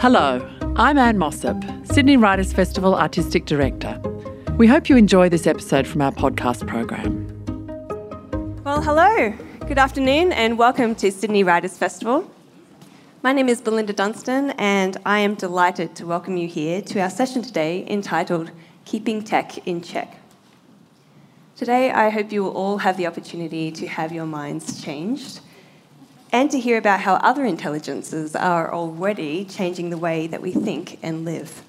Hello, I'm Anne Mossop, Sydney Writers' Festival Artistic Director. We hope you enjoy this episode from our podcast program. Well, hello. Good afternoon and welcome to Sydney Writers' Festival. My name is Belinda Dunstan and I am delighted to welcome you here to our session today entitled Keeping Tech in Check. Today, I hope you will all have the opportunity to have your minds changed and to hear about how other intelligences are already changing the way that we think and live.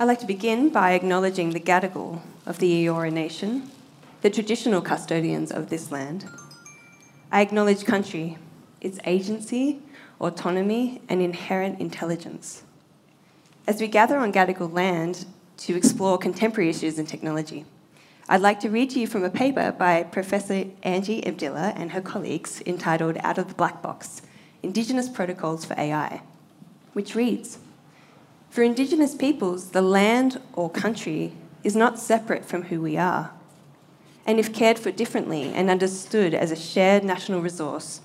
I'd like to begin by acknowledging the Gadigal of the Eora Nation, the traditional custodians of this land. I acknowledge country, its agency, autonomy, and inherent intelligence. As we gather on Gadigal land to explore contemporary issues in technology, I'd like to read to you from a paper by Professor Angie Abdilla and her colleagues entitled Out of the Black Box, Indigenous Protocols for AI, which reads, "For Indigenous peoples, the land or country is not separate from who we are. And if cared for differently and understood as a shared national resource,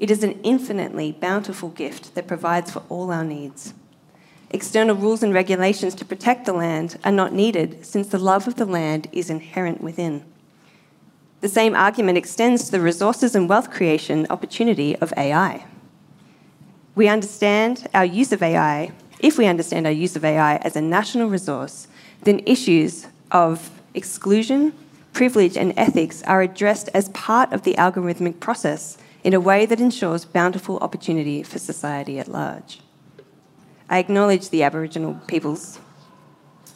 it is an infinitely bountiful gift that provides for all our needs. External rules and regulations to protect the land are not needed since the love of the land is inherent within. The same argument extends to the resources and wealth creation opportunity of AI. We understand our use of AI, if we understand our use of AI as a national resource, then issues of exclusion, privilege and ethics are addressed as part of the algorithmic process in a way that ensures bountiful opportunity for society at large. I acknowledge the Aboriginal peoples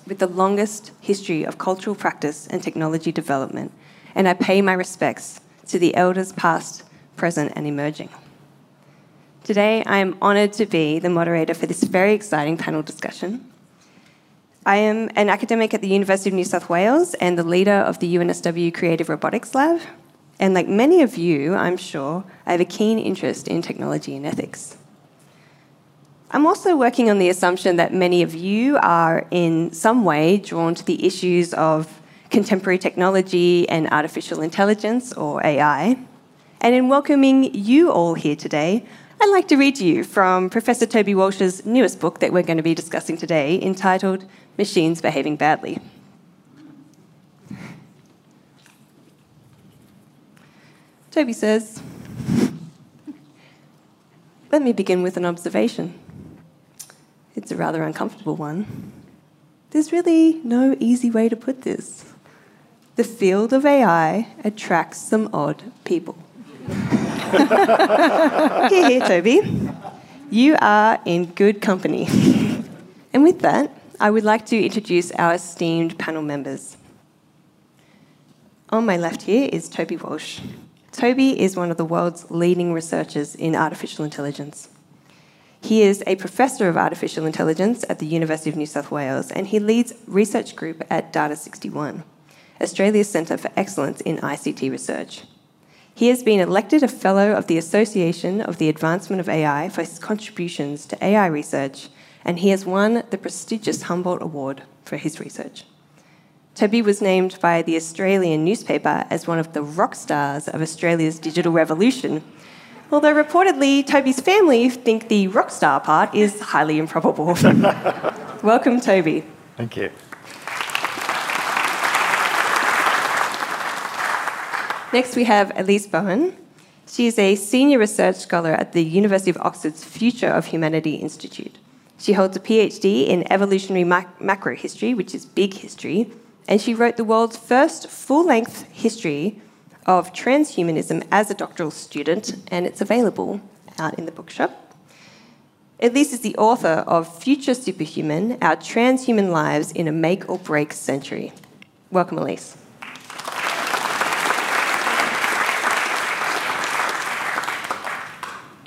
with the longest history of cultural practice and technology development, and I pay my respects to the elders past, present and emerging." Today, I am honoured to be the moderator for this very exciting panel discussion. I am an academic at the University of New South Wales and the leader of the UNSW Creative Robotics Lab. And like many of you, I'm sure, I have a keen interest in technology and ethics. I'm also working on the assumption that many of you are in some way drawn to the issues of contemporary technology and artificial intelligence, or AI. And in welcoming you all here today, I'd like to read to you from Professor Toby Walsh's newest book that we're going to be discussing today, entitled Machines Behaving Badly. Toby says, "Let me begin with an observation. It's a rather uncomfortable one. There's really no easy way to put this. The field of AI attracts some odd people." Here, here, Toby. You are in good company. And with that, I would like to introduce our esteemed panel members. On my left here is Toby Walsh. Toby is one of the world's leading researchers in artificial intelligence. He is a professor of artificial intelligence at the University of New South Wales, and he leads research group at Data61, Australia's Centre for Excellence in ICT Research. He has been elected a Fellow of the Association of the Advancement of AI for his contributions to AI research, and he has won the prestigious Humboldt Award for his research. Toby was named by the Australian newspaper as one of the rock stars of Australia's digital revolution, although reportedly Toby's family think the rock star part is highly improbable. Welcome, Toby. Thank you. Next we have Elise Bowen. She is a senior research scholar at the University of Oxford's Future of Humanity Institute. She holds a PhD in evolutionary macro history, which is big history, and she wrote the world's first full-length history of transhumanism as a doctoral student, and it's available out in the bookshop. Elise is the author of Future Superhuman, Our Transhuman Lives in a Make or Break Century. Welcome, Elise.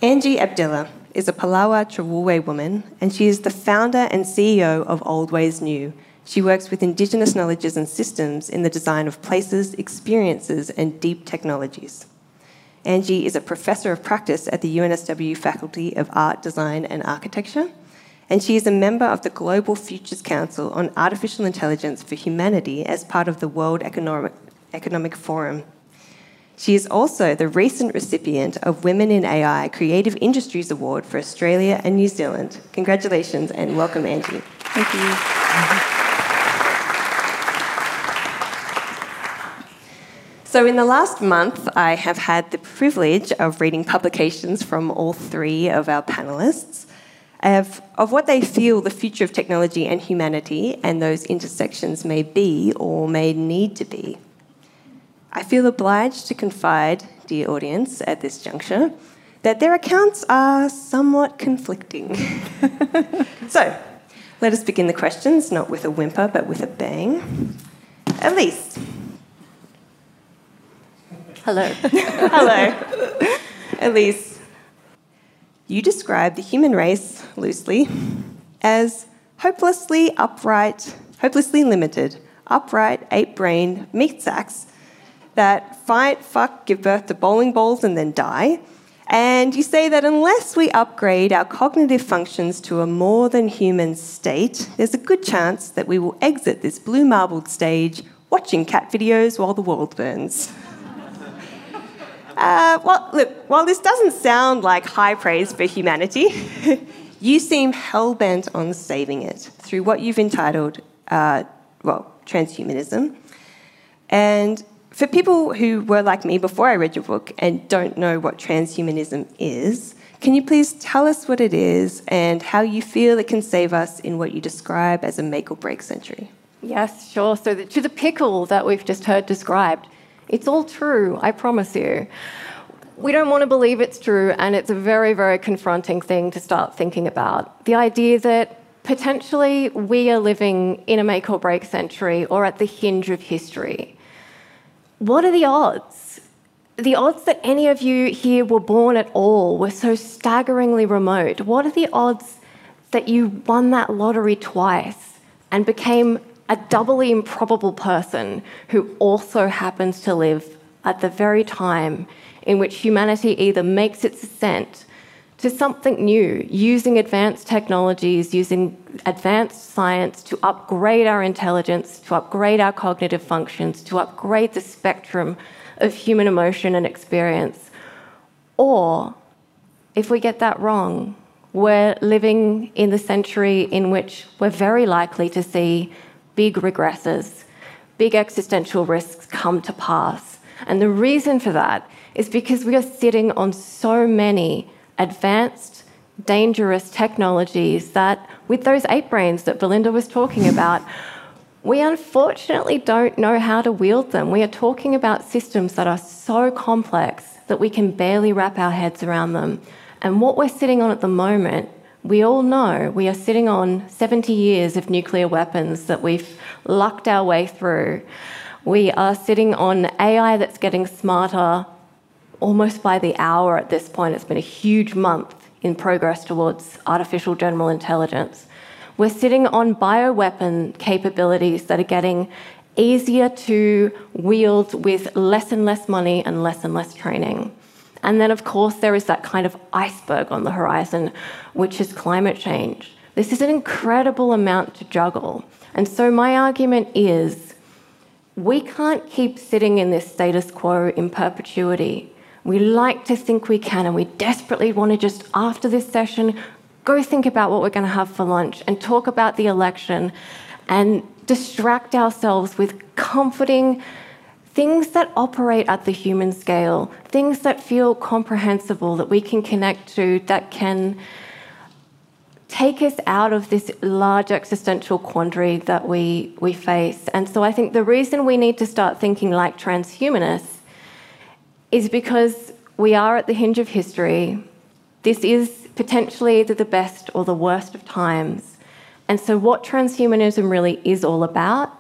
Angie Abdilla is a Palawa Trawlwoolway woman, and she is the founder and CEO of Old Ways New. She works with Indigenous knowledges and systems in the design of places, experiences, and deep technologies. Angie is a professor of practice at the UNSW Faculty of Art, Design and Architecture, and she is a member of the Global Futures Council on Artificial Intelligence for Humanity as part of the World Economic Forum. She is also the recent recipient of Women in AI Creative Industries Award for Australia and New Zealand. Congratulations and welcome, Angie. Thank you. So in the last month, I have had the privilege of reading publications from all three of our panellists of what they feel the future of technology and humanity and those intersections may be or may need to be. I feel obliged to confide, dear audience, at this juncture, that their accounts are somewhat conflicting. So, let us begin the questions, not with a whimper, but with a bang. Elise. Hello. Hello. Elise, you describe the human race, loosely, as hopelessly upright, hopelessly limited, upright, ape-brained meat sacks that fight, fuck, give birth to bowling balls and then die. And you say that unless we upgrade our cognitive functions to a more than human state, there's a good chance that we will exit this blue marbled stage watching cat videos while the world burns. Well, look, while this doesn't sound like high praise for humanity, you seem hell-bent on saving it through what you've entitled, transhumanism. And for people who were like me before I read your book and don't know what transhumanism is, can you please tell us what it is and how you feel it can save us in what you describe as a make-or-break century? Yes, sure. So to the pickle that we've just heard described, it's all true, I promise you. We don't want to believe it's true, and it's a very, very confronting thing to start thinking about. The idea that potentially we are living in a make-or-break century or at the hinge of history. What are the odds? The odds that any of you here were born at all were so staggeringly remote. What are the odds that you won that lottery twice and became a doubly improbable person who also happens to live at the very time in which humanity either makes its ascent to something new, using advanced technologies, using advanced science to upgrade our intelligence, to upgrade our cognitive functions, to upgrade the spectrum of human emotion and experience. Or, if we get that wrong, we're living in the century in which we're very likely to see big regresses, big existential risks come to pass. And the reason for that is because we are sitting on so many advanced, dangerous technologies that, with those ape brains that Belinda was talking about, we unfortunately don't know how to wield them. We are talking about systems that are so complex that we can barely wrap our heads around them. And what we're sitting on at the moment, we all know we are sitting on 70 years of nuclear weapons that we've lucked our way through. We are sitting on AI that's getting smarter almost by the hour at this point. It's been a huge month in progress towards artificial general intelligence. We're sitting on bioweapon capabilities that are getting easier to wield with less and less money and less training. And then, of course, there is that kind of iceberg on the horizon, which is climate change. This is an incredible amount to juggle. And so my argument is we can't keep sitting in this status quo in perpetuity. We like to think we can, and we desperately want to just, after this session, go think about what we're going to have for lunch and talk about the election and distract ourselves with comforting things that operate at the human scale, things that feel comprehensible, that we can connect to, that can take us out of this large existential quandary that we face. And so I think the reason we need to start thinking like transhumanists is because we are at the hinge of history. This is potentially either the best or the worst of times. And so what transhumanism really is all about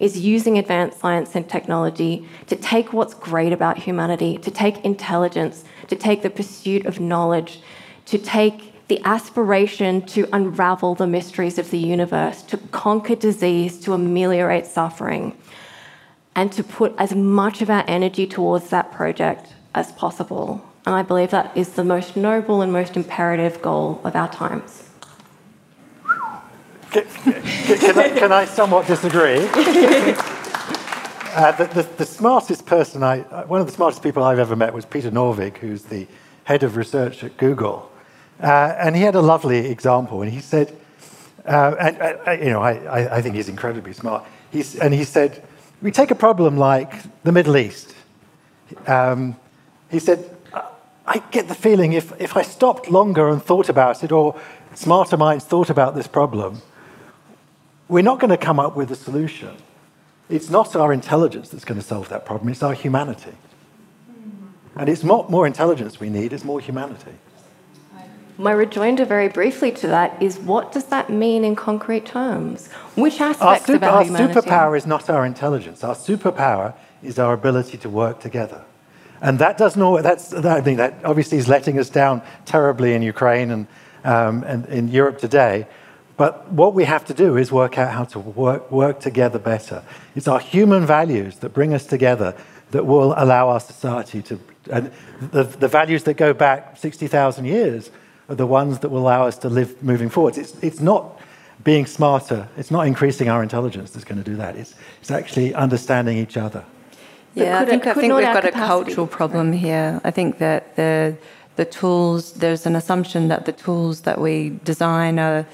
is using advanced science and technology to take what's great about humanity, to take intelligence, to take the pursuit of knowledge, to take the aspiration to unravel the mysteries of the universe, to conquer disease, to ameliorate suffering, and to put as much of our energy towards that project as possible. And I believe that is the most noble and most imperative goal of our times. Can I somewhat disagree? The smartest person one of the smartest people I've ever met was Peter Norvig, who's the head of research at Google. And he had a lovely example, and he said, I think he's incredibly smart. He said, we take a problem like the Middle East. He said, I get the feeling if I stopped longer and thought about it, or smarter minds thought about this problem, we're not going to come up with a solution. It's not our intelligence that's going to solve that problem, it's our humanity. And it's not more intelligence we need, it's more humanity. My rejoinder very briefly to that is, what does that mean in concrete terms? Which aspects of our humanity? Our superpower is not our intelligence. Our superpower is our ability to work together. And that doesn't always, that obviously is letting us down terribly in Ukraine and in Europe today. But what we have to do is work out how to work together better. It's our human values that bring us together that will allow our society to... And the values that go back 60,000 years are the ones that will allow us to live moving forward. It's not being smarter, it's not increasing our intelligence that's going to do that. It's actually understanding each other. Yeah, I think we've got a cultural problem here. I think that the tools, there's an assumption that the tools that we design are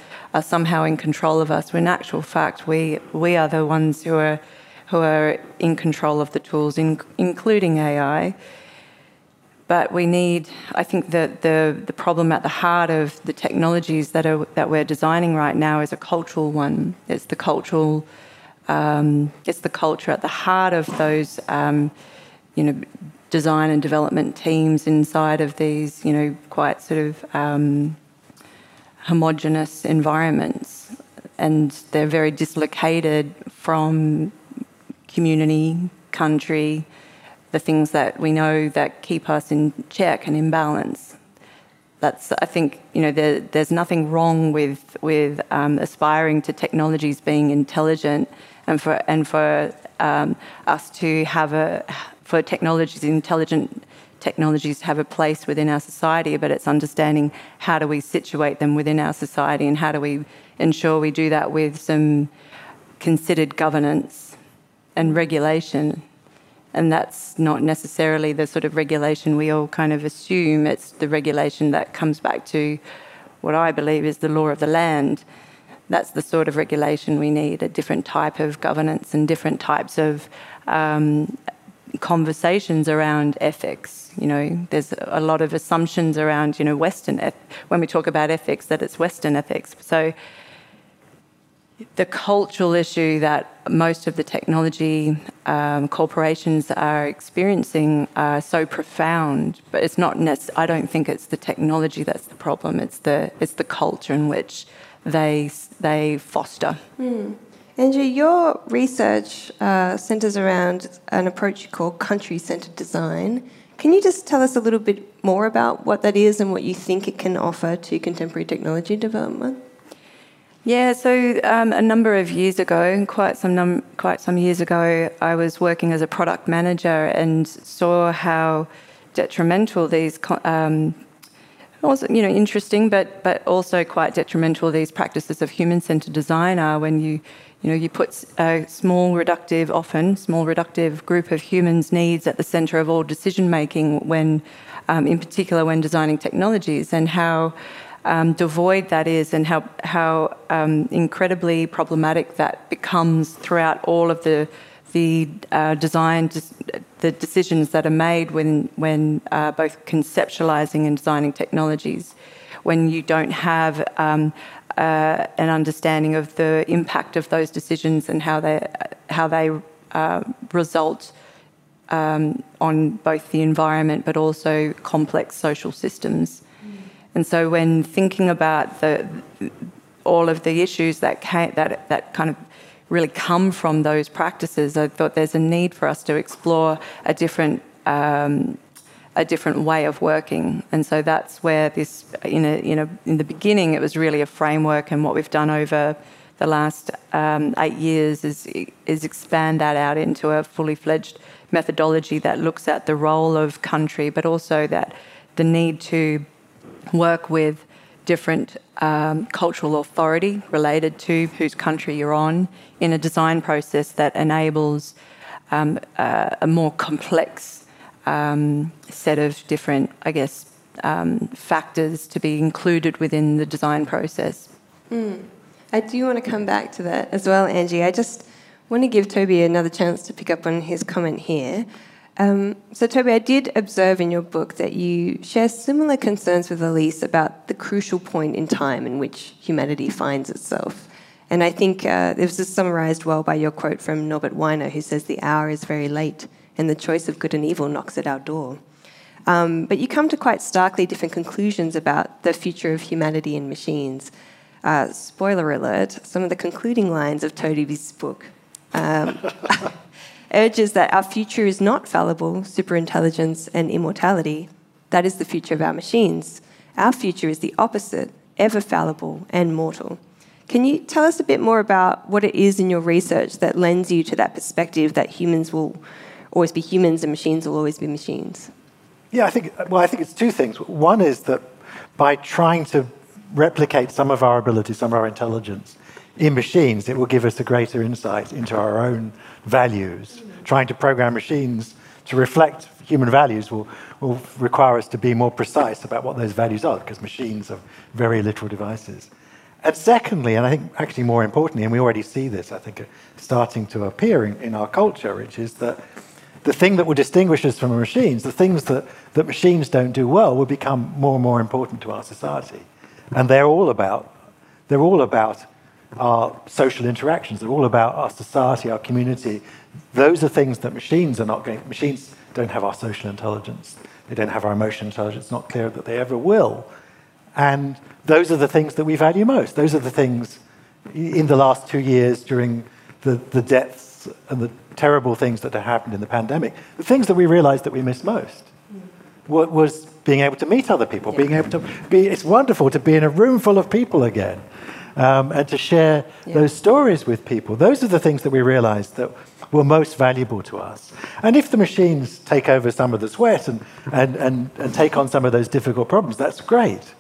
somehow in control of us, when in actual fact we are the ones who are in control of the tools, including AI. But we need, I think that the problem at the heart of the technologies that we're designing right now is a cultural one. It's the cultural, it's the culture at the heart of those, design and development teams inside of these, quite sort of homogenous environments, and they're very dislocated from community, country, the things that we know that keep us in check and in balance. That's, I think, there's nothing wrong with aspiring to technologies being intelligent, and for us to have intelligent technologies to have a place within our society. But it's understanding how do we situate them within our society, and how do we ensure we do that with some considered governance and regulation. And that's not necessarily the sort of regulation we all kind of assume. It's the regulation that comes back to what I believe is the law of the land. That's the sort of regulation we need, a different type of governance and different types of conversations around ethics. There's a lot of assumptions around, Western when we talk about ethics, that it's Western ethics. So the cultural issue that most of the technology corporations are experiencing are so profound, but it's not. I don't think it's the technology that's the problem. It's the culture in which they foster. Mm. Angie, your research centres around an approach you call country-centred design. Can you just tell us a little bit more about what that is and what you think it can offer to contemporary technology development? Yeah, so a number of years ago, quite some years ago, I was working as a product manager and saw how detrimental these, interesting, but also quite detrimental these practices of human-centered design are. When you put a often small reductive group of humans' needs at the centre of all decision making. When, in particular, when designing technologies, and how devoid that is, and how incredibly problematic that becomes throughout all of the design, the decisions that are made when both conceptualizing and designing technologies, when you don't have an understanding of the impact of those decisions and how they result on both the environment but also complex social systems. And so, when thinking about all of the issues that kind of really come from those practices, I thought there's a need for us to explore a different way of working. And so that's where this, in the beginning, it was really a framework. And what we've done over the last 8 years is expand that out into a fully fledged methodology that looks at the role of country, but also that the need to work with different cultural authority related to whose country you're on in a design process that enables a more complex set of different, I guess, factors to be included within the design process. Mm. I do want to come back to that as well, Angie. I just want to give Toby another chance to pick up on his comment here. So, Toby, I did observe in your book that you share similar concerns with Elise about the crucial point in time in which humanity finds itself. And I think this is summarised well by your quote from Norbert Weiner, who says, "The hour is very late, and the choice of good and evil knocks at our door." But you come to quite starkly different conclusions about the future of humanity and machines. Spoiler alert, some of the concluding lines of Toby's book urges that our future is not fallible, superintelligence and immortality. That is the future of our machines. Our future is the opposite, ever fallible and mortal. Can you tell us a bit more about what it is in your research that lends you to that perspective that humans will always be humans and machines will always be machines? Yeah, I think it's two things. One is that by trying to replicate some of our ability, some of our intelligence in machines, it will give us a greater insight into our own values. Trying to program machines to reflect human values will require us to be more precise about what those values are, because machines are very literal devices. And secondly, and I think actually more importantly, and we already see this, I think, starting to appear in our culture, which is that the thing that will distinguish us from machines, the things that machines don't do well, will become more and more important to our society. And they're all about our social interactions. They're all about our society, our community. Those are things that machines are not going. Machines don't have our social intelligence. They don't have our emotional intelligence. It's not clear that they ever will. And those are the things that we value most. Those are the things in the last 2 years during the deaths and the terrible things that have happened in the pandemic, the things that we realized that we missed most. What was being able to meet other people, being able to be, it's wonderful to be in a room full of people again and to share those stories with people. Those are the things that we realized that were most valuable to us. And if the machines take over some of the sweat and take on some of those difficult problems, that's great.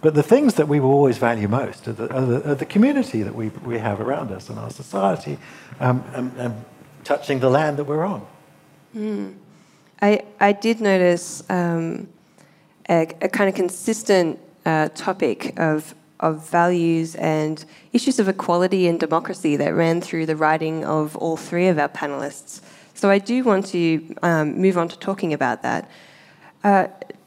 But the things that we will always value most are the community that we have around us and our society and touching the land that we're on. Mm. I did notice a kind of consistent topic of values and issues of equality and democracy that ran through the writing of all three of our panellists. So I do want to move on to talking about that.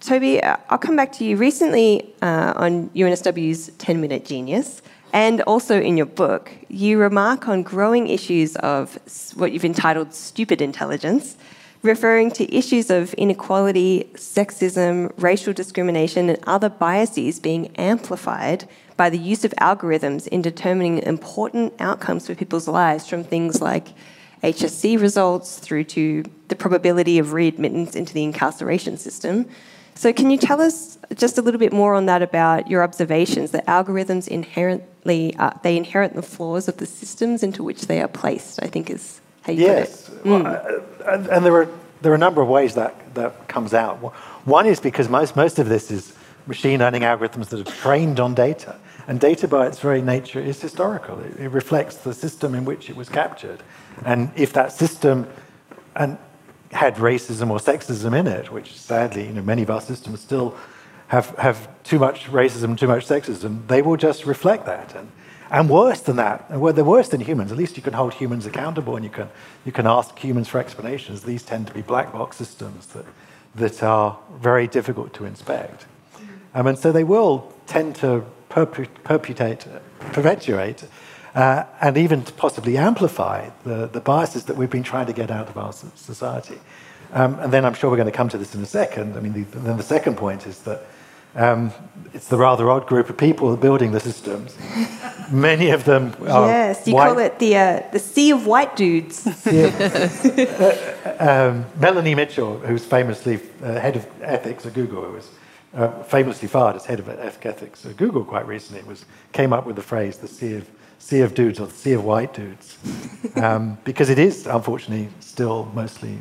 Toby, I'll come back to you. Recently on UNSW's 10-Minute Genius, and also in your book, you remark on growing issues of what you've entitled stupid intelligence, referring to issues of inequality, sexism, racial discrimination and other biases being amplified by the use of algorithms in determining important outcomes for people's lives, from things like HSC results through to the probability of readmittance into the incarceration system. So can you tell us just a little bit more on that, about your observations that algorithms inherit the flaws of the systems into which they are placed, I think is... Yes, well, and there are a number of ways that comes out. One is because most of this is machine learning algorithms that are trained on data, and data by its very nature is historical. It reflects the system in which it was captured, and if that system had racism or sexism in it, which sadly, many of our systems still have too much racism, too much sexism, they will just reflect that. And worse than that, well, they're worse than humans. At least you can hold humans accountable, and you can ask humans for explanations. These tend to be black box systems that are very difficult to inspect. And so they will tend to perpetuate and even possibly amplify the biases that we've been trying to get out of our society. And then I'm sure we're going to come to this in a second. Then the second point is that it's the rather odd group of people building the systems. Many of them are white. Call it the sea of white dudes. Melanie Mitchell, who's famously head of ethics at Google, who was famously fired as head of ethics at Google quite recently, came up with the phrase the sea of dudes, or the sea of white dudes, because it is unfortunately still mostly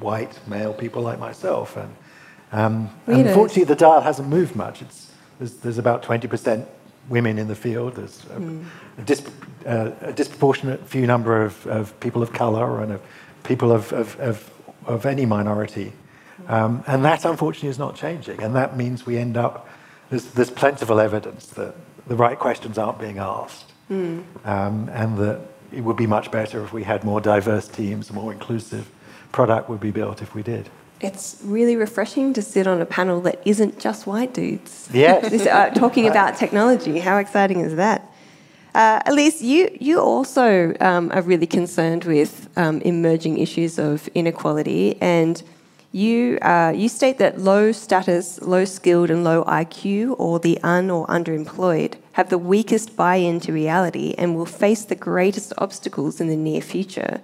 white male people like myself. And unfortunately, the dial hasn't moved much. There's about 20% women in the field. There's a disproportionate few number of people of colour and people of any minority. And that, unfortunately, is not changing. And that means we end up, there's plentiful evidence that the right questions aren't being asked. Mm. And that it would be much better if we had more diverse teams, a more inclusive product would be built if we did. It's really refreshing to sit on a panel that isn't just white dudes. Yes. Talking about technology. How exciting is that? Elise, you also are really concerned with emerging issues of inequality, and you state that low status, low skilled and low IQ, or the un or underemployed, have the weakest buy-in to reality and will face the greatest obstacles in the near future.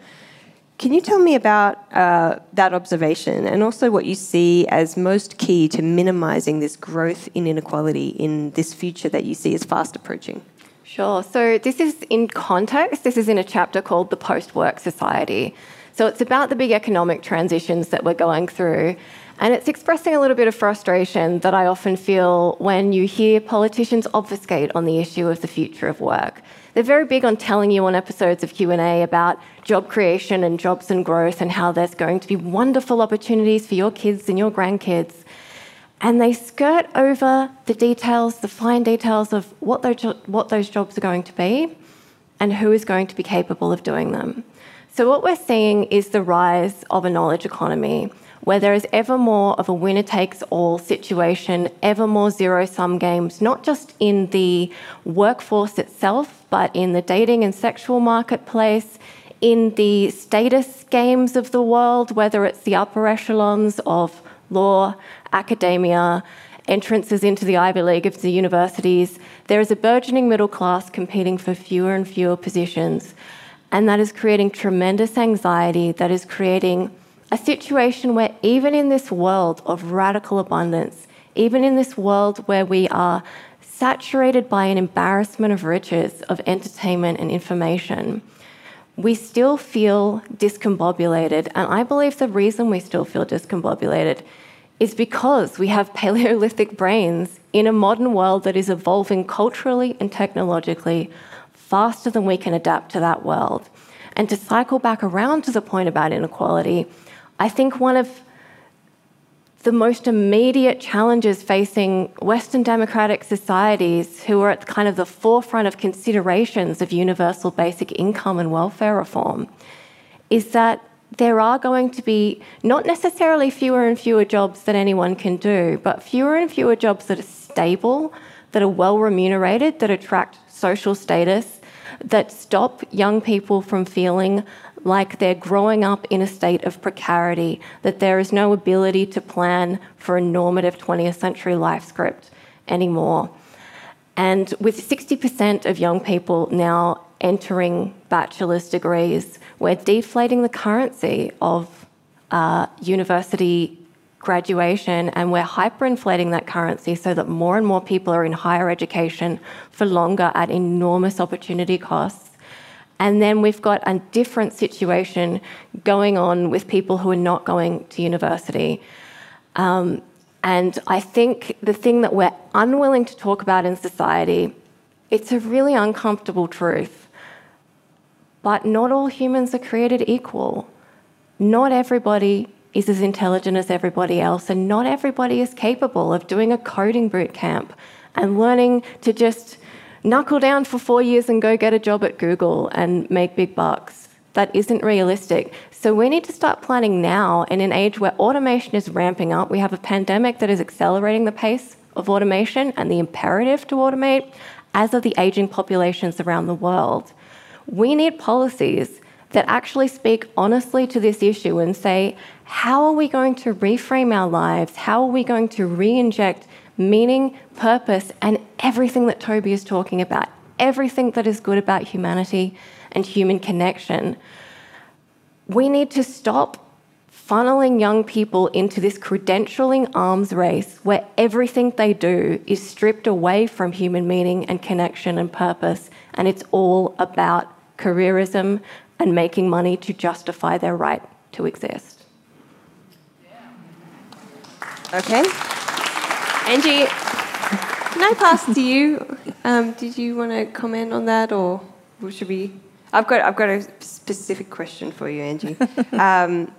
Can you tell me about that observation and also what you see as most key to minimising this growth in inequality in this future that you see as fast approaching? Sure. So this is in context. This is in a chapter called The Post-Work Society. So it's about the big economic transitions that we're going through. And it's expressing a little bit of frustration that I often feel when you hear politicians obfuscate on the issue of the future of work. They're very big on telling you on episodes of Q&A about job creation and jobs and growth and how there's going to be wonderful opportunities for your kids and your grandkids. And they skirt over the details, the fine details of what those jobs are going to be and who is going to be capable of doing them. So what we're seeing is the rise of a knowledge economy, where there is ever more of a winner-takes-all situation, ever more zero-sum games, not just in the workforce itself, but in the dating and sexual marketplace, in the status games of the world, whether it's the upper echelons of law, academia, entrances into the Ivy League of the universities. There is a burgeoning middle class competing for fewer and fewer positions, and that is creating tremendous anxiety, that is creating a situation where even in this world of radical abundance, even in this world where we are saturated by an embarrassment of riches, of entertainment and information, we still feel discombobulated. And I believe the reason we still feel discombobulated is because we have Paleolithic brains in a modern world that is evolving culturally and technologically faster than we can adapt to that world. And to cycle back around to the point about inequality, I think one of the most immediate challenges facing Western democratic societies who are at kind of the forefront of considerations of universal basic income and welfare reform is that there are going to be not necessarily fewer and fewer jobs that anyone can do, but fewer and fewer jobs that are stable, that are well remunerated, that attract social status, that stop young people from feeling like they're growing up in a state of precarity, that there is no ability to plan for a normative 20th century life script anymore. And with 60% of young people now entering bachelor's degrees, we're deflating the currency of university graduation, and we're hyperinflating that currency so that more and more people are in higher education for longer at enormous opportunity costs. And then we've got a different situation going on with people who are not going to university. And I think the thing that we're unwilling to talk about in society, it's a really uncomfortable truth, but not all humans are created equal. Not everybody is as intelligent as everybody else, and not everybody is capable of doing a coding boot camp and learning to just knuckle down for 4 years and go get a job at Google and make big bucks. That isn't realistic. So we need to start planning now in an age where automation is ramping up. We have a pandemic that is accelerating the pace of automation and the imperative to automate, as are the aging populations around the world. We need policies that actually speak honestly to this issue and say, how are we going to reframe our lives? How are we going to re-inject meaning, purpose, and everything that Toby is talking about, everything that is good about humanity and human connection? We need to stop funneling young people into this credentialing arms race where everything they do is stripped away from human meaning and connection and purpose, and it's all about careerism and making money to justify their right to exist. Okay. Angie, can I pass to you? Did you want to comment on that, or should we? I've got a specific question for you, Angie, and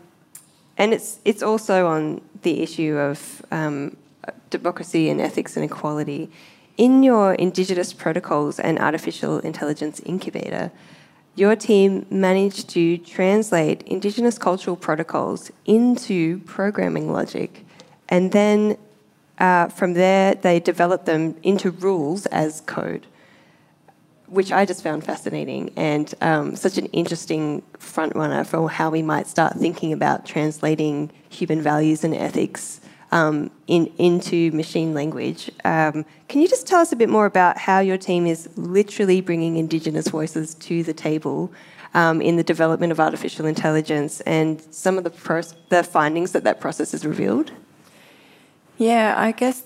it's also on the issue of democracy and ethics and equality. In your Indigenous Protocols and Artificial Intelligence Incubator, your team managed to translate Indigenous cultural protocols into programming logic, and then from there they developed them into rules as code, which I just found fascinating and such an interesting front-runner for how we might start thinking about translating human values and ethics into machine language. Can you just tell us a bit more about how your team is literally bringing Indigenous voices to the table in the development of artificial intelligence and some of the findings that process has revealed? Yeah, I guess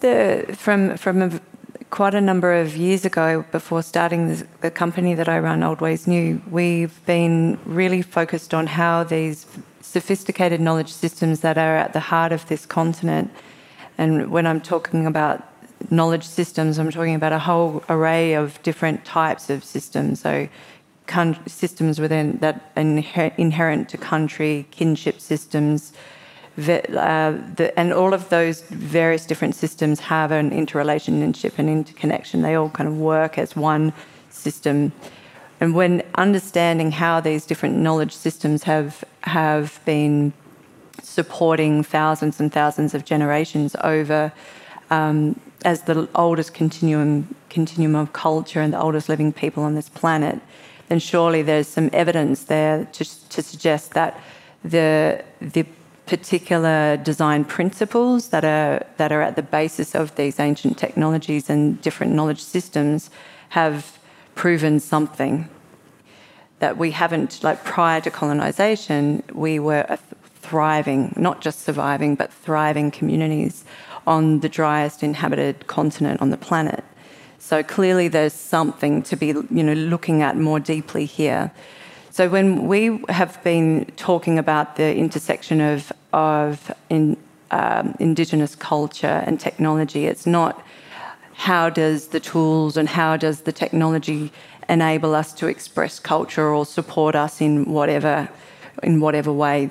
quite a number of years ago, before starting the company that I run, Old Ways New, we've been really focused on how these sophisticated knowledge systems that are at the heart of this continent, and when I'm talking about knowledge systems, I'm talking about a whole array of different types of systems, so systems within that inherent to country, kinship systems, and all of those various different systems have an interrelationship and interconnection. They all kind of work as one system. And when understanding how these different knowledge systems have been supporting thousands and thousands of generations over as the oldest continuum of culture and the oldest living people on this planet, then surely there's some evidence there to suggest that the particular design principles that are at the basis of these ancient technologies and different knowledge systems have proven something that we haven't. Like prior to colonization, we were thriving, not just surviving, but thriving communities on the driest inhabited continent on the planet. So clearly there's something to be, looking at more deeply here. So when we have been talking about the intersection of Indigenous culture and technology, it's not how does the tools and how does the technology enable us to express culture or support us in whatever way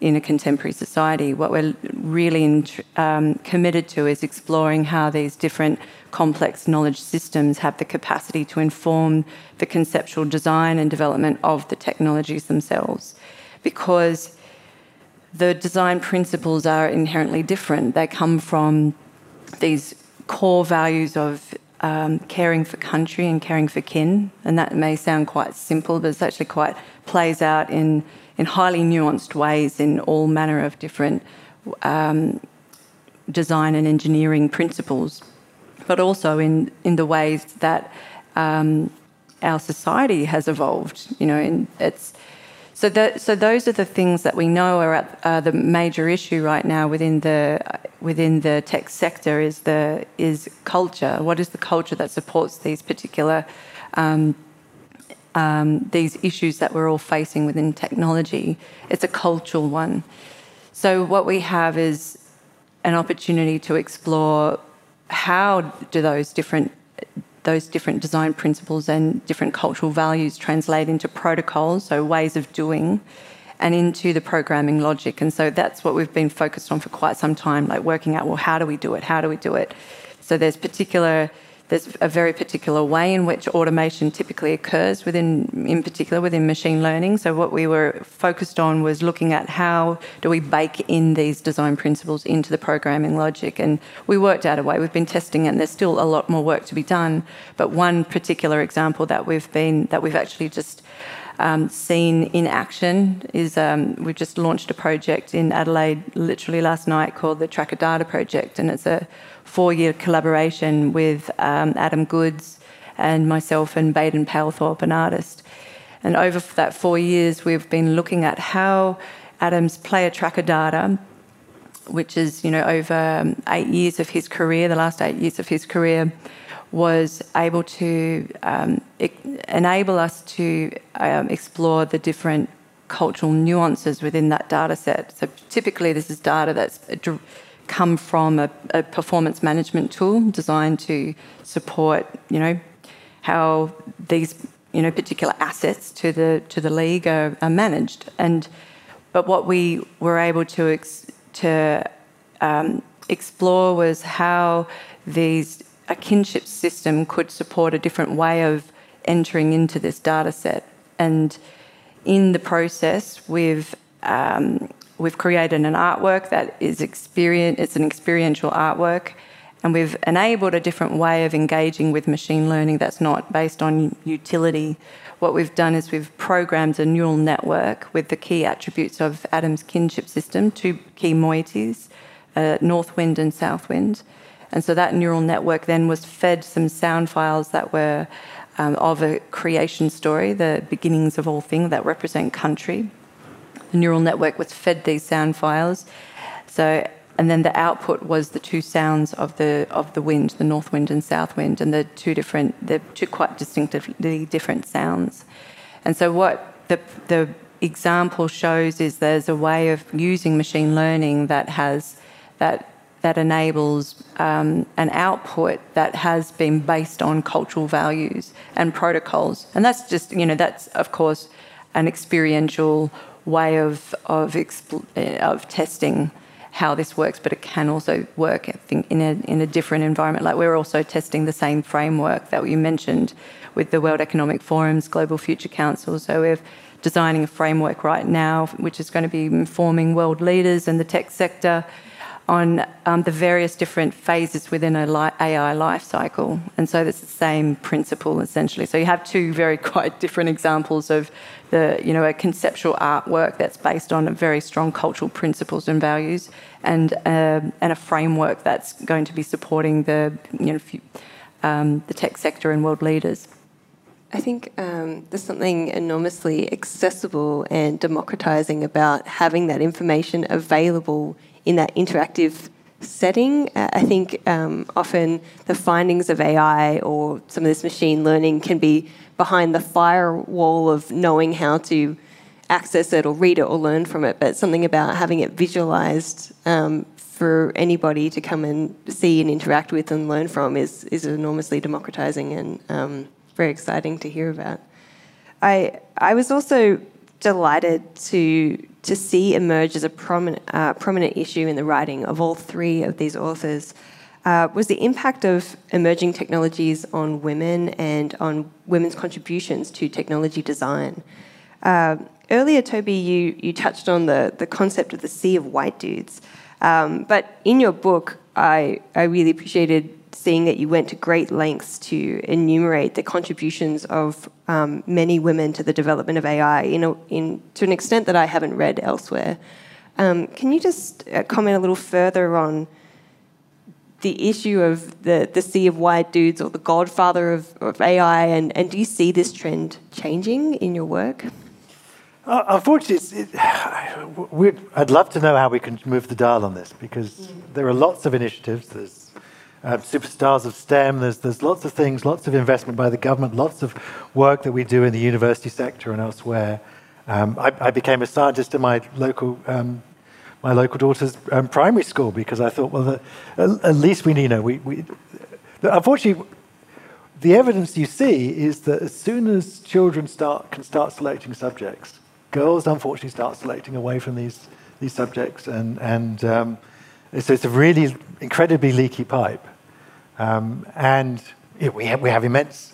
in a contemporary society. What we're really committed to is exploring how these different complex knowledge systems have the capacity to inform the conceptual design and development of the technologies themselves, because the design principles are inherently different. They come from these core values of caring for country and caring for kin, and that may sound quite simple, but it's actually quite plays out in highly nuanced ways in all manner of different design and engineering principles, but also in the ways that our society has evolved. So those are the things that we know are the major issue right now within the tech sector is culture. What is the culture that supports these particular these issues that we're all facing within technology? It's a cultural one. So what we have is an opportunity to explore how do those different design principles and different cultural values translate into protocols, so ways of doing, and into the programming logic. And so that's what we've been focused on for quite some time, like working out, well, how do we do it? How do we do it? So there's a very particular way in which automation typically occurs in particular within machine learning. So what we were focused on was looking at how do we bake in these design principles into the programming logic. And we worked out a way. We've been testing it, and there's still a lot more work to be done. But one particular example that we've actually just seen in action is we've just launched a project in Adelaide literally last night called the Tracker Data Project, and it's a 4-year collaboration with Adam Goodes and myself and Baden-Powthorpe, an artist. And over that 4 years, we've been looking at how Adam's player tracker data, which is, over 8 years of his career, the last 8 years of his career, was able to enable us to explore the different cultural nuances within that data set. So typically this is data that's come from a performance management tool designed to support, how these you know, particular assets to the league are managed. But what we were able to explore was how a kinship system could support a different way of entering into this data set. And in the process, we've created an artwork that is it's an experiential artwork, and we've enabled a different way of engaging with machine learning that's not based on utility. What we've done is we've programmed a neural network with the key attributes of Adam's kinship system, two key moieties, north wind and south wind. And so that neural network then was fed some sound files that were of a creation story, the beginnings of all things that represent country. The neural network was fed these sound files. And then the output was the two sounds of the wind, the north wind and south wind, and the two quite distinctively different sounds. And so what the example shows is there's a way of using machine learning that enables an output that has been based on cultural values and protocols. And that's just, you know, that's of course an experiential way of testing how this works, but it can also work, I think, in a different environment. Like, we're also testing the same framework that you mentioned with the World Economic Forum's Global Future Council. So we're designing a framework right now, which is going to be informing world leaders and the tech sector on the various different phases within an AI life cycle. And so that's the same principle, essentially. So you have two very quite different examples of a conceptual artwork that's based on very strong cultural principles and values, and a framework that's going to be supporting the tech sector and world leaders. I think there's something enormously accessible and democratizing about having that information available in that interactive setting. I think often the findings of AI or some of this machine learning can be behind the firewall of knowing how to access it or read it or learn from it, but something about having it visualized for anybody to come and see and interact with and learn from is enormously democratizing and very exciting to hear about. I was also delighted to see emerge as a prominent issue in the writing of all three of these authors was the impact of emerging technologies on women and on women's contributions to technology design. Earlier, Toby, you touched on the concept of the sea of white dudes. But in your book, I really appreciated seeing that you went to great lengths to enumerate the contributions of many women to the development of AI to an extent that I haven't read elsewhere. Can you just comment a little further on the issue of the sea of white dudes, or the godfather of AI, and do you see this trend changing in your work? Unfortunately, I'd love to know how we can move the dial on this, because there are lots of initiatives. There's superstars of STEM, there's lots of things, lots of investment by the government, lots of work that we do in the university sector and elsewhere. I became a scientist in my local daughter's primary school, because I thought, well, at least we unfortunately, the evidence you see is that as soon as children can start selecting subjects, girls unfortunately start selecting away from these subjects, and so it's a really incredibly leaky pipe, and we have immense.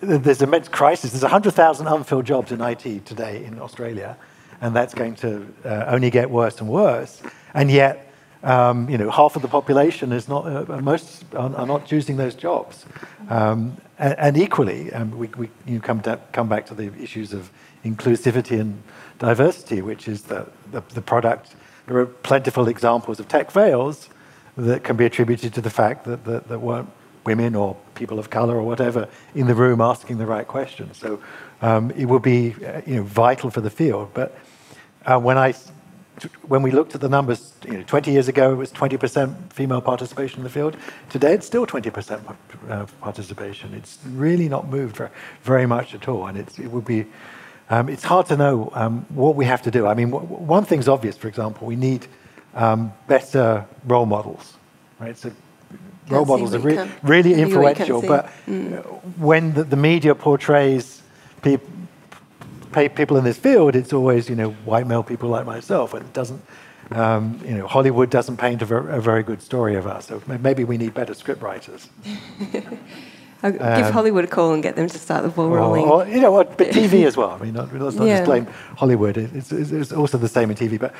There's immense crisis. There's 100,000 unfilled jobs in IT today in Australia, and that's going to only get worse and worse. And yet, half of the population is not. Most are not choosing those jobs. And equally, we come back to the issues of inclusivity and diversity, which is the product. There are plentiful examples of tech fails that can be attributed to the fact that there weren't women or people of color or whatever in the room asking the right questions. So it will be vital for the field. But when we looked at the numbers, 20 years ago it was 20% female participation in the field. Today it's still 20% participation. It's really not moved very much at all, and it will be. It's hard to know what we have to do. I mean, one thing's obvious. For example, we need better role models, right? So role models are really influential, but when the media portrays people in this field, it's always, you know, white male people like myself, and it doesn't, you know, Hollywood doesn't paint a very good story of us. So maybe we need better script writers. I'll give Hollywood a call and get them to start the ball rolling. Or, you know what, but TV as well. I mean, let's not just blame Hollywood. It's also the same in TV. But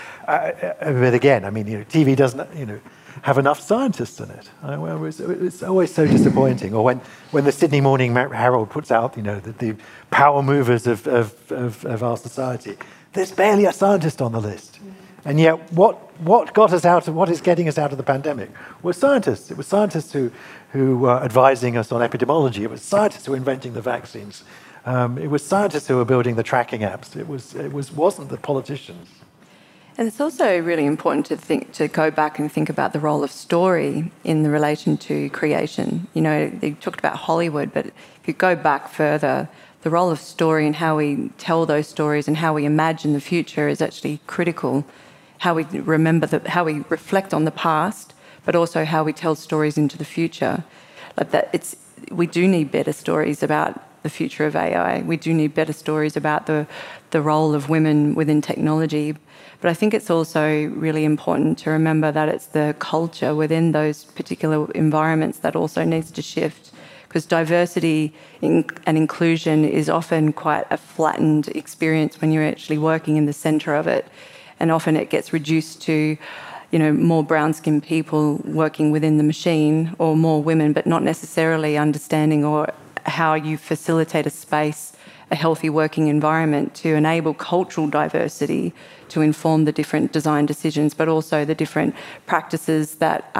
again, I mean, you know, TV doesn't, you know, have enough scientists in it. It's always so disappointing. Or when the Sydney Morning Herald puts out, you know, the power movers of our society, there's barely a scientist on the list. And yet, what got us out of, what is getting us out of the pandemic was scientists. It was scientists who were advising us on epidemiology. It was scientists who were inventing the vaccines. It was scientists who were building the tracking apps. It wasn't the politicians. And it's also really important to go back and think about the role of story in the relation to creation. You know, they talked about Hollywood, but if you go back further, the role of story and how we tell those stories and how we imagine the future is actually critical. How we remember, how we reflect on the past, but also how we tell stories into the future. Like that, we do need better stories about the future of AI. We do need better stories about the role of women within technology. But I think it's also really important to remember that it's the culture within those particular environments that also needs to shift, because diversity and inclusion is often quite a flattened experience when you're actually working in the centre of it. And often it gets reduced to, you know, more brown-skinned people working within the machine or more women, but not necessarily understanding or how you facilitate a space, a healthy working environment to enable cultural diversity to inform the different design decisions, but also the different practices that,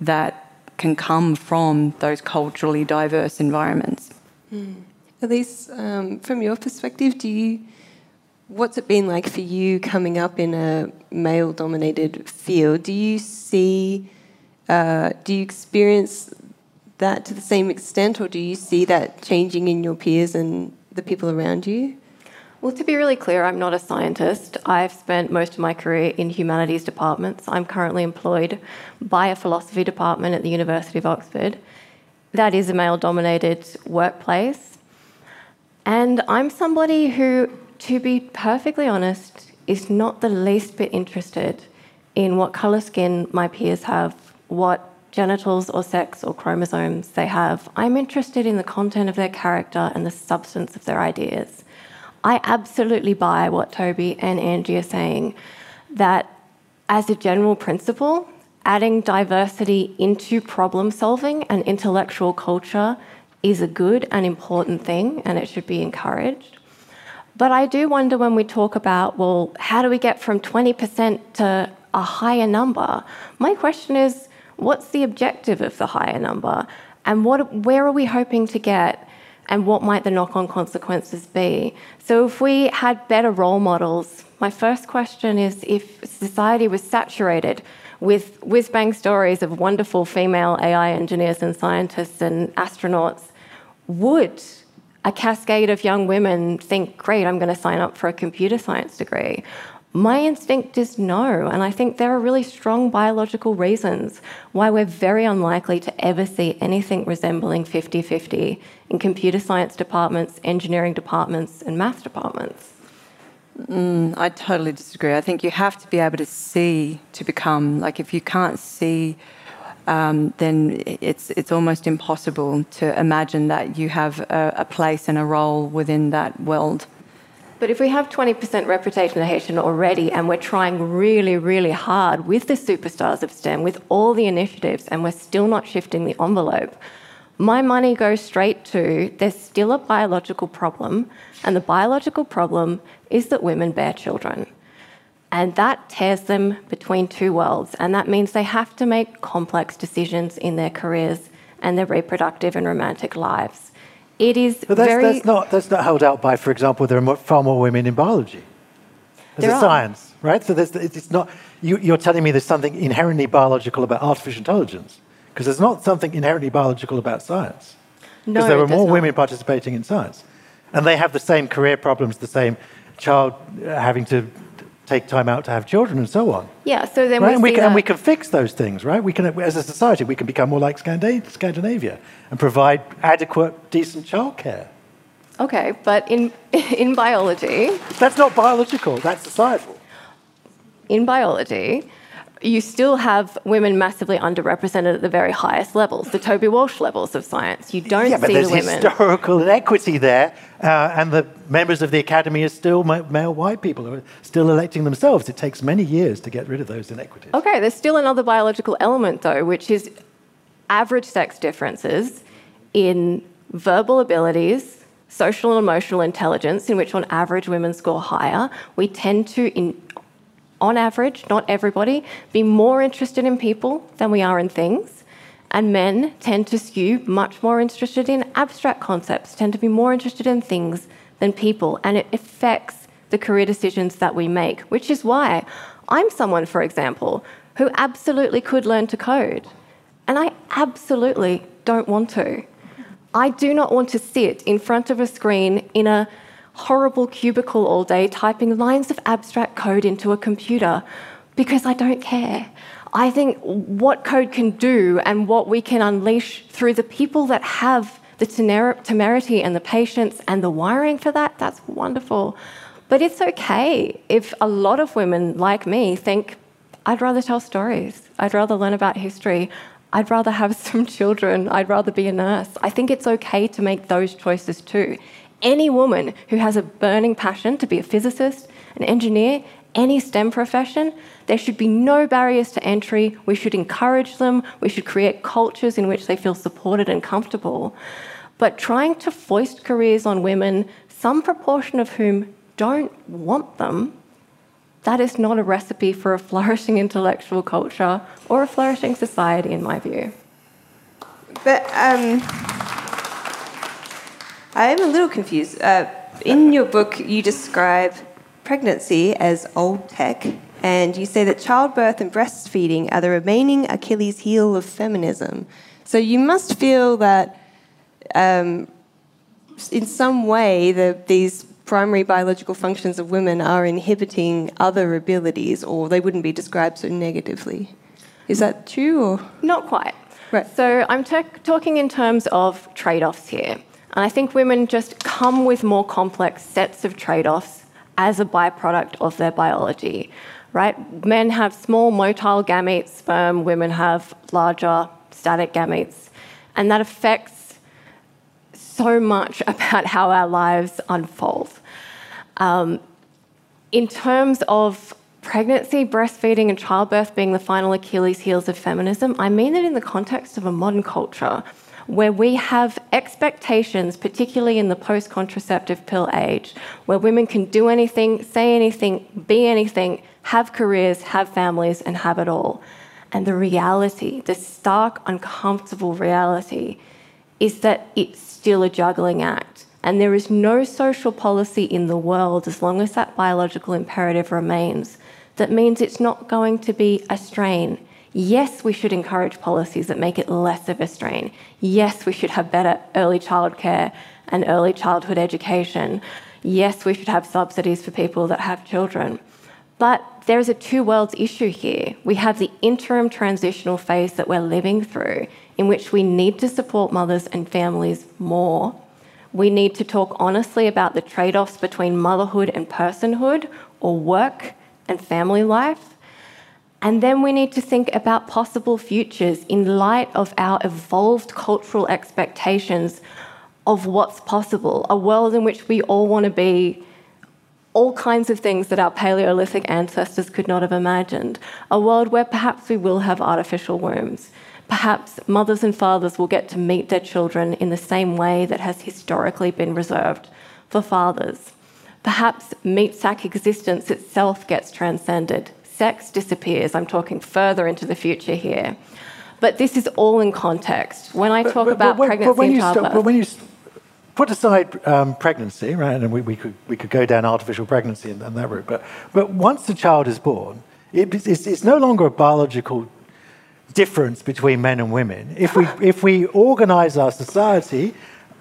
that can come from those culturally diverse environments. Mm. Elise, from your perspective, what's it been like for you coming up in a male-dominated field? Do you experience that to the same extent, or do you see that changing in your peers and the people around you? Well, to be really clear, I'm not a scientist. I've spent most of my career in humanities departments. I'm currently employed by a philosophy department at the University of Oxford. That is a male-dominated workplace. And I'm somebody who, to be perfectly honest, is not the least bit interested in what colour skin my peers have, what genitals or sex or chromosomes they have. I'm interested in the content of their character and the substance of their ideas. I absolutely buy what Toby and Angie are saying, that as a general principle, adding diversity into problem solving and intellectual culture is a good and important thing, and it should be encouraged. But I do wonder when we talk about, well, how do we get from 20% to a higher number? My question is, what's the objective of the higher number? And where are we hoping to get? And what might the knock-on consequences be? So if we had better role models, my first question is, if society was saturated with whiz-bang stories of wonderful female AI engineers and scientists and astronauts, would a cascade of young women think, great, I'm going to sign up for a computer science degree? My instinct is no, and I think there are really strong biological reasons why we're very unlikely to ever see anything resembling 50-50 in computer science departments, engineering departments, and math departments. I totally disagree. I think you have to be able to see to become. Like, if you can't see, then it's almost impossible to imagine that you have a place and a role within that world. But if we have 20% representation already, and we're trying really, really hard with the superstars of STEM, with all the initiatives, and we're still not shifting the envelope, my money goes straight to, there's still a biological problem, and the biological problem is that women bear children. And that tears them between two worlds. And that means they have to make complex decisions in their careers and their reproductive and romantic lives. It is that's not held out by, for example, there are far more women in biology as a science, right? So it's not, you're telling me there's something inherently biological about artificial intelligence, because there's not something inherently biological about science. No, because there are more women participating in science. And they have the same career problems, the same child having to take time out to have children and so on. Yeah, so then right? we can fix those things, right? We can, as a society, we can become more like Scandinavia and provide adequate, decent childcare. Okay, but in biology... That's not biological, that's societal. In biology, you still have women massively underrepresented at the very highest levels, the Toby Walsh levels of science. You don't see the women. Yeah, but there's historical inequity there, and the members of the academy are still male white people who are still electing themselves. It takes many years to get rid of those inequities. Okay, there's still another biological element, though, which is average sex differences in verbal abilities, social and emotional intelligence, in which on average women score higher. We tend to, on average, not everybody, be more interested in people than we are in things. And men tend to skew much more interested in abstract concepts, tend to be more interested in things than people. And it affects the career decisions that we make, which is why I'm someone, for example, who absolutely could learn to code. And I absolutely don't want to. I do not want to sit in front of a screen in a horrible cubicle all day typing lines of abstract code into a computer because I don't care. I think what code can do and what we can unleash through the people that have the temerity and the patience and the wiring for that, that's wonderful. But it's okay if a lot of women like me think, I'd rather tell stories, I'd rather learn about history, I'd rather have some children, I'd rather be a nurse. I think it's okay to make those choices too. Any woman who has a burning passion to be a physicist, an engineer, any STEM profession, there should be no barriers to entry. We should encourage them. We should create cultures in which they feel supported and comfortable. But trying to foist careers on women, some proportion of whom don't want them, that is not a recipe for a flourishing intellectual culture or a flourishing society, in my view. But I am a little confused. In your book, you describe pregnancy as old tech, and you say that childbirth and breastfeeding are the remaining Achilles heel of feminism. So you must feel that in some way these primary biological functions of women are inhibiting other abilities, or they wouldn't be described so negatively. Is that true? Or? Not quite. Right. So I'm talking in terms of trade-offs here. And I think women just come with more complex sets of trade-offs as a byproduct of their biology, right? Men have small motile gametes, sperm, women have larger static gametes, and that affects so much about how our lives unfold. In terms of pregnancy, breastfeeding and childbirth being the final Achilles heels of feminism, I mean it in the context of a modern culture where we have expectations, particularly in the post-contraceptive pill age, where women can do anything, say anything, be anything, have careers, have families, and have it all. And the reality, the stark, uncomfortable reality, is that it's still a juggling act. And there is no social policy in the world, as long as that biological imperative remains, that means it's not going to be a strain. Yes, we should encourage policies that make it less of a strain. Yes, we should have better early childcare and early childhood education. Yes, we should have subsidies for people that have children. But there is a two worlds issue here. We have the interim transitional phase that we're living through, in which we need to support mothers and families more. We need to talk honestly about the trade-offs between motherhood and personhood, or work and family life. And then we need to think about possible futures in light of our evolved cultural expectations of what's possible, a world in which we all want to be all kinds of things that our Paleolithic ancestors could not have imagined, a world where perhaps we will have artificial wombs. Perhaps mothers and fathers will get to meet their children in the same way that has historically been reserved for fathers. Perhaps meat sack existence itself gets transcended. Sex disappears. I'm talking further into the future here. But this is all in context. When I talk about pregnancy and childbirth... But when you put aside pregnancy, right, and we could go down artificial pregnancy and that route, but once the child is born, it's no longer a biological difference between men and women. If we organize our society,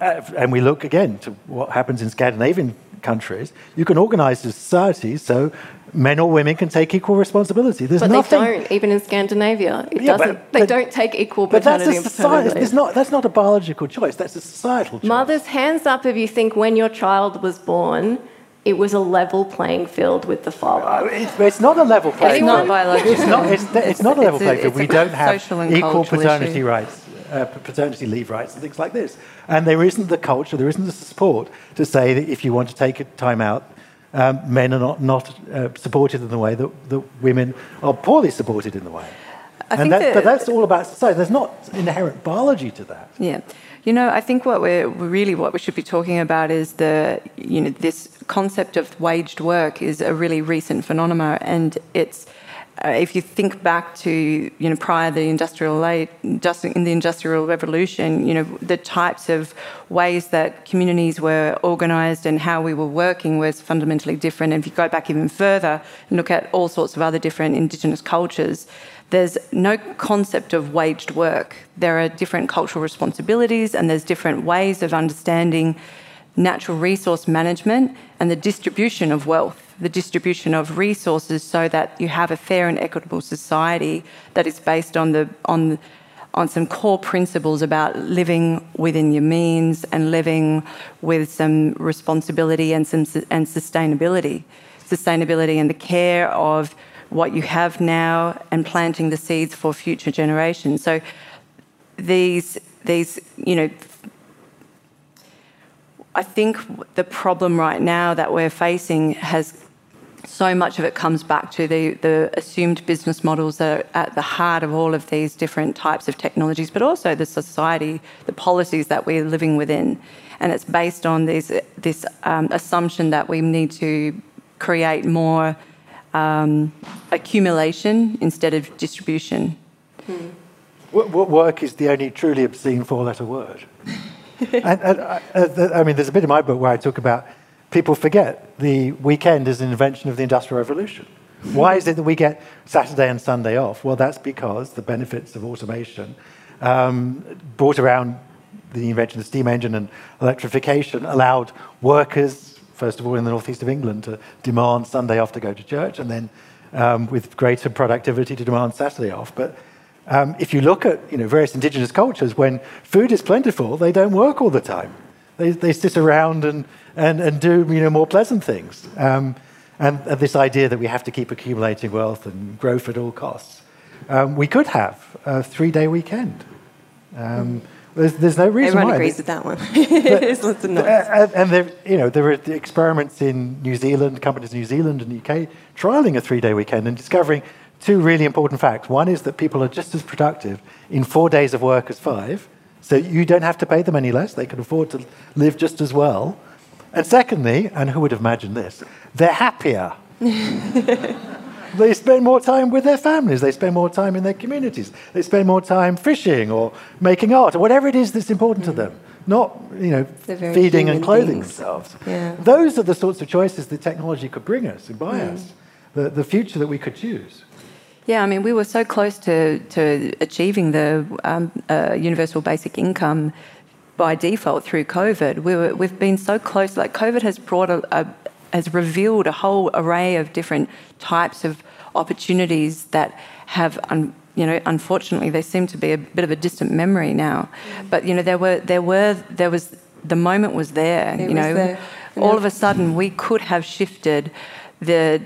and we look again to what happens in Scandinavian countries, you can organise a society so men or women can take equal responsibility. There's but nothing... they don't, even in Scandinavia. It doesn't. They don't take equal paternity and paternity. That's not a biological choice, that's a societal choice. Mothers, hands up if you think when your child was born... it was a level playing field with the father. It's not a level playing field. It's not biological. It's not a level playing field. We don't have equal paternity rights, paternity leave rights and things like this. And there isn't the culture, there isn't the support to say that if you want to take a time out, men are not supported in the way that women are poorly supported in the way. But that's all about society. There's not inherent biology to that. Yeah. You know, I think what we should be talking about is this concept of waged work is a really recent phenomenon, and it's if you think back to prior the industrial revolution, the types of ways that communities were organised and how we were working was fundamentally different. And if you go back even further and look at all sorts of other different indigenous cultures. There's no concept of waged work. There are different cultural responsibilities and there's different ways of understanding natural resource management and the distribution of wealth, the distribution of resources so that you have a fair and equitable society that is based on some core principles about living within your means and living with some responsibility and sustainability. Sustainability and the care of what you have now and planting the seeds for future generations. So these I think the problem right now that we're facing has so much of it comes back to the assumed business models that are at the heart of all of these different types of technologies, but also the society, the policies that we're living within. And it's based on this assumption that we need to create more accumulation instead of distribution. Hmm. What work is the only truly obscene four-letter word? I mean, there's a bit in my book where I talk about people forget the weekend is an invention of the Industrial Revolution. Why is it that we get Saturday and Sunday off? Well, that's because the benefits of automation brought around the invention of the steam engine and electrification allowed workers, first of all in the northeast of England, to demand Sunday off to go to church, and then with greater productivity to demand Saturday off. But if you look at various indigenous cultures, when food is plentiful, they don't work all the time. They sit around and do more pleasant things. And this idea that we have to keep accumulating wealth and growth at all costs. We could have a 3-day weekend. There's no reason why. Everyone agrees with that one. There's lots of noise. And there are experiments in New Zealand, companies in New Zealand and the UK, trialling a 3-day weekend and discovering two really important facts. One is that people are just as productive in 4 days of work as 5, so you don't have to pay them any less. They can afford to live just as well. And secondly, and who would have imagined this, they're happier. They spend more time with their families. They spend more time in their communities. They spend more time fishing or making art or whatever it is that's important to them, not feeding and clothing themselves. Yeah. Those are the sorts of choices that technology could bring us and buy us, the future that we could choose. Yeah, I mean, we were so close to achieving the universal basic income by default through COVID. We've been so close. Like COVID has brought has revealed a whole array of different types of opportunities that have, unfortunately, they seem to be a bit of a distant memory now. But there was the moment was there. All of a sudden we could have shifted the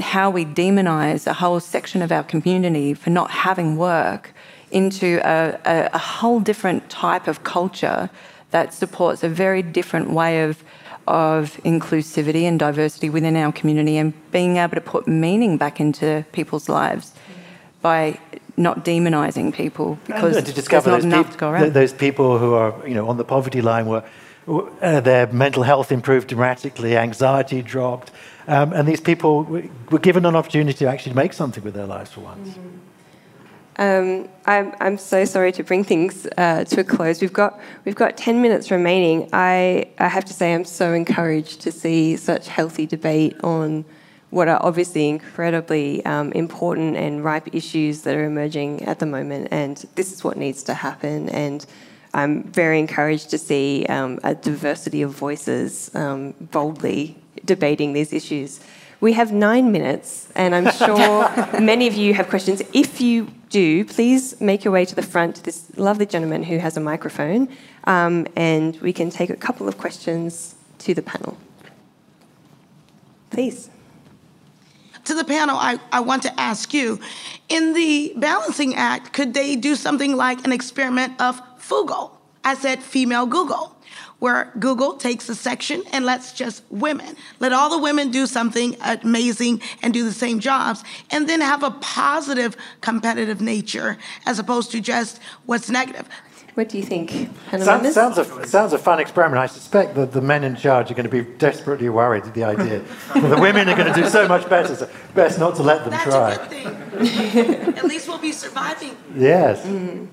how we demonize a whole section of our community for not having work into a whole different type of culture that supports a very different way of inclusivity and diversity within our community and being able to put meaning back into people's lives by not demonising people because to discover there's not enough to go around. Those people who are on the poverty line were their mental health improved dramatically, anxiety dropped, and these people were given an opportunity to actually make something with their lives for once. Mm-hmm. I'm so sorry to bring things to a close. We've got 10 minutes remaining. I have to say I'm so encouraged to see such healthy debate on what are obviously incredibly important and ripe issues that are emerging at the moment. And this is what needs to happen. And I'm very encouraged to see a diversity of voices boldly debating these issues. We have 9 minutes, and I'm sure many of you have questions. If you do, please make your way to the front to this lovely gentleman who has a microphone, and we can take a couple of questions to the panel. Please. To the panel, I want to ask you, in the Balancing Act, could they do something like an experiment of Foogle? I said female Google, where Google takes a section and lets just women, let all the women do something amazing and do the same jobs, and then have a positive competitive nature as opposed to just what's negative. What do you think? Sounds a fun experiment. I suspect that the men in charge are going to be desperately worried at the idea. The women are going to do so much better, so best not to let them try. That's a good thing. At least we'll be surviving. Yes. Mm.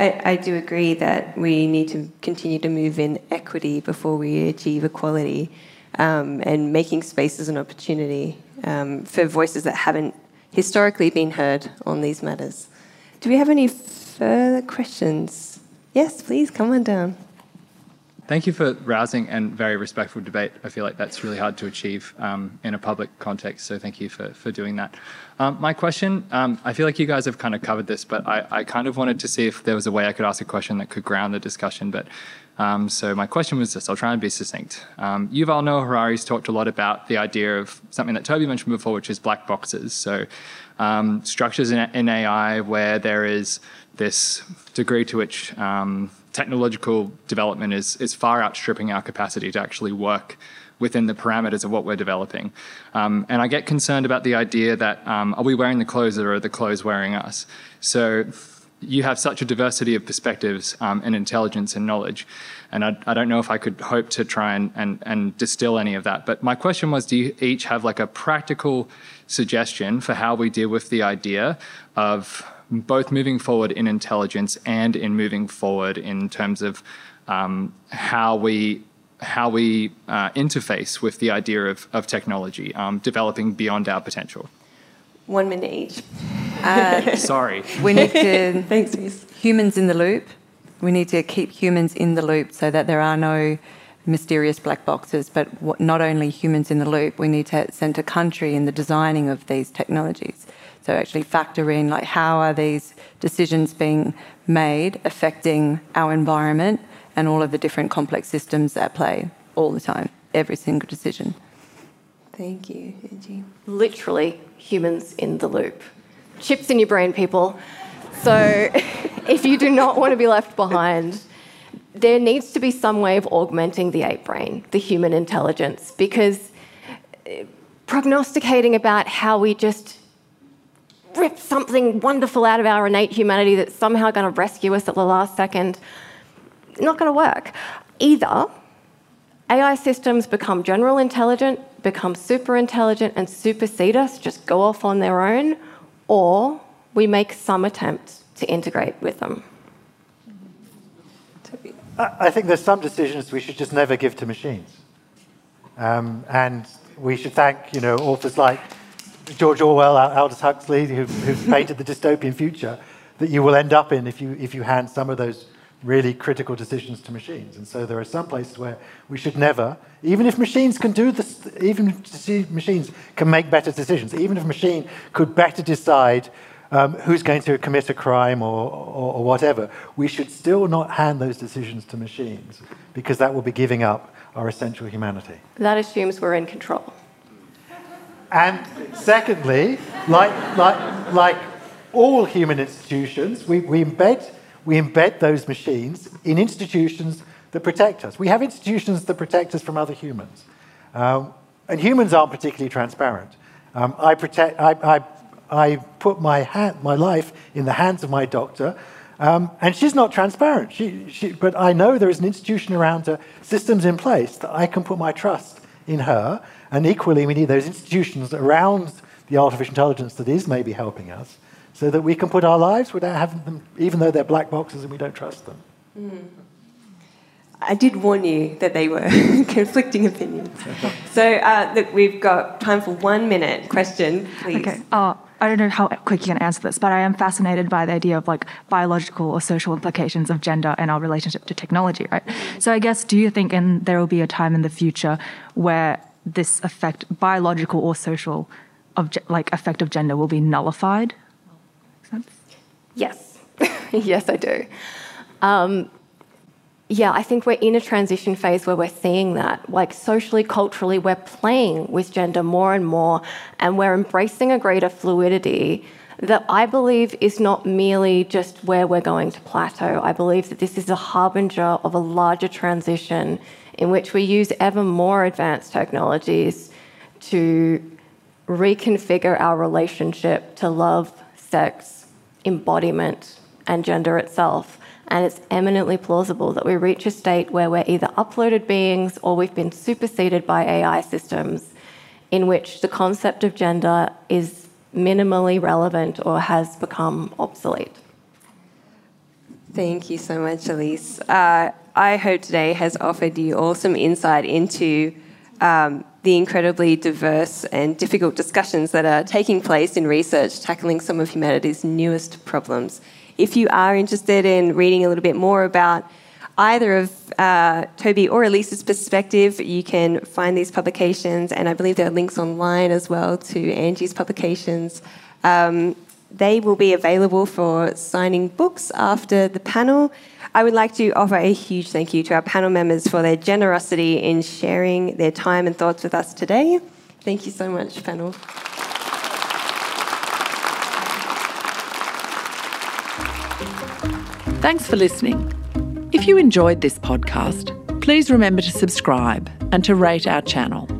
I do agree that we need to continue to move in equity before we achieve equality, and making space as an opportunity for voices that haven't historically been heard on these matters. Do we have any further questions? Yes, please, come on down. Thank you for rousing and very respectful debate. I feel like that's really hard to achieve in a public context, so thank you for doing that. My question, I feel like you guys have kind of covered this, but I kind of wanted to see if there was a way I could ask a question that could ground the discussion. But so my question was this, I'll try and be succinct. Yuval Noah Harari's talked a lot about the idea of something that Toby mentioned before, which is black boxes. So structures in AI where there is this degree to which technological development is far outstripping our capacity to actually work within the parameters of what we're developing. And I get concerned about the idea that are we wearing the clothes or are the clothes wearing us? So you have such a diversity of perspectives and intelligence and knowledge. And I don't know if I could hope to try and distill any of that. But my question was, do you each have like a practical suggestion for how we deal with the idea of both moving forward in intelligence and in moving forward in terms of how we interface with the idea of technology, developing beyond our potential? 1 minute each. Sorry. We need to... Thanks, Miss. Humans in the loop. We need to keep humans in the loop so that there are no mysterious black boxes, but not only humans in the loop, we need to centre country in the designing of these technologies. So actually factor in, like, how are these decisions being made affecting our environment and all of the different complex systems at play all the time, every single decision. Thank you, Angie. Literally humans in the loop. Chips in your brain, people. So if you do not want to be left behind, there needs to be some way of augmenting the ape brain, the human intelligence, because prognosticating about how we just rip something wonderful out of our innate humanity that's somehow going to rescue us at the last second, not going to work. Either AI systems become general intelligent, become super intelligent and supersede us, just go off on their own, or we make some attempt to integrate with them. I think there's some decisions we should just never give to machines. And we should thank, you know, authors like George Orwell, Aldous Huxley, who've painted the dystopian future that you will end up in if you hand some of those really critical decisions to machines. And so there are some places where we should never, even if machines can do this, even if machines can make better decisions, even if a machine could better decide who's going to commit a crime or whatever, we should still not hand those decisions to machines, because that will be giving up our essential humanity. That assumes we're in control. And secondly, like all human institutions, we embed those machines in institutions that protect us. We have institutions that protect us from other humans. And humans aren't particularly transparent. I put my life in the hands of my doctor, and she's not transparent. But I know there is an institution around her, systems in place, that I can put my trust in her. And equally, we need those institutions around the artificial intelligence that is maybe helping us, so that we can put our lives without having them, even though they're black boxes and we don't trust them. Mm. I did warn you that they were conflicting opinions. So look, we've got time for 1 minute question, please. Okay. I don't know how quick you can answer this, but I am fascinated by the idea of like biological or social implications of gender and our relationship to technology, right? So I guess, do you think there will be a time in the future where this effect, biological or social, effect of gender will be nullified? Makes sense? Yes. Yes, I do. Yeah, I think we're in a transition phase where we're seeing that. Like socially, culturally, we're playing with gender more and more, and we're embracing a greater fluidity that I believe is not merely just where we're going to plateau. I believe that this is a harbinger of a larger transition in which we use ever more advanced technologies to reconfigure our relationship to love, sex, embodiment, and gender itself. And it's eminently plausible that we reach a state where we're either uploaded beings or we've been superseded by AI systems in which the concept of gender is minimally relevant or has become obsolete. Thank you so much, Elise. I hope today has offered you all some insight into the incredibly diverse and difficult discussions that are taking place in research tackling some of humanity's newest problems. If you are interested in reading a little bit more about either of Toby or Elise's perspective, you can find these publications, and I believe there are links online as well to Angie's publications. They will be available for signing books after the panel. I would like to offer a huge thank you to our panel members for their generosity in sharing their time and thoughts with us today. Thank you so much, panel. Thanks for listening. If you enjoyed this podcast, please remember to subscribe and to rate our channel.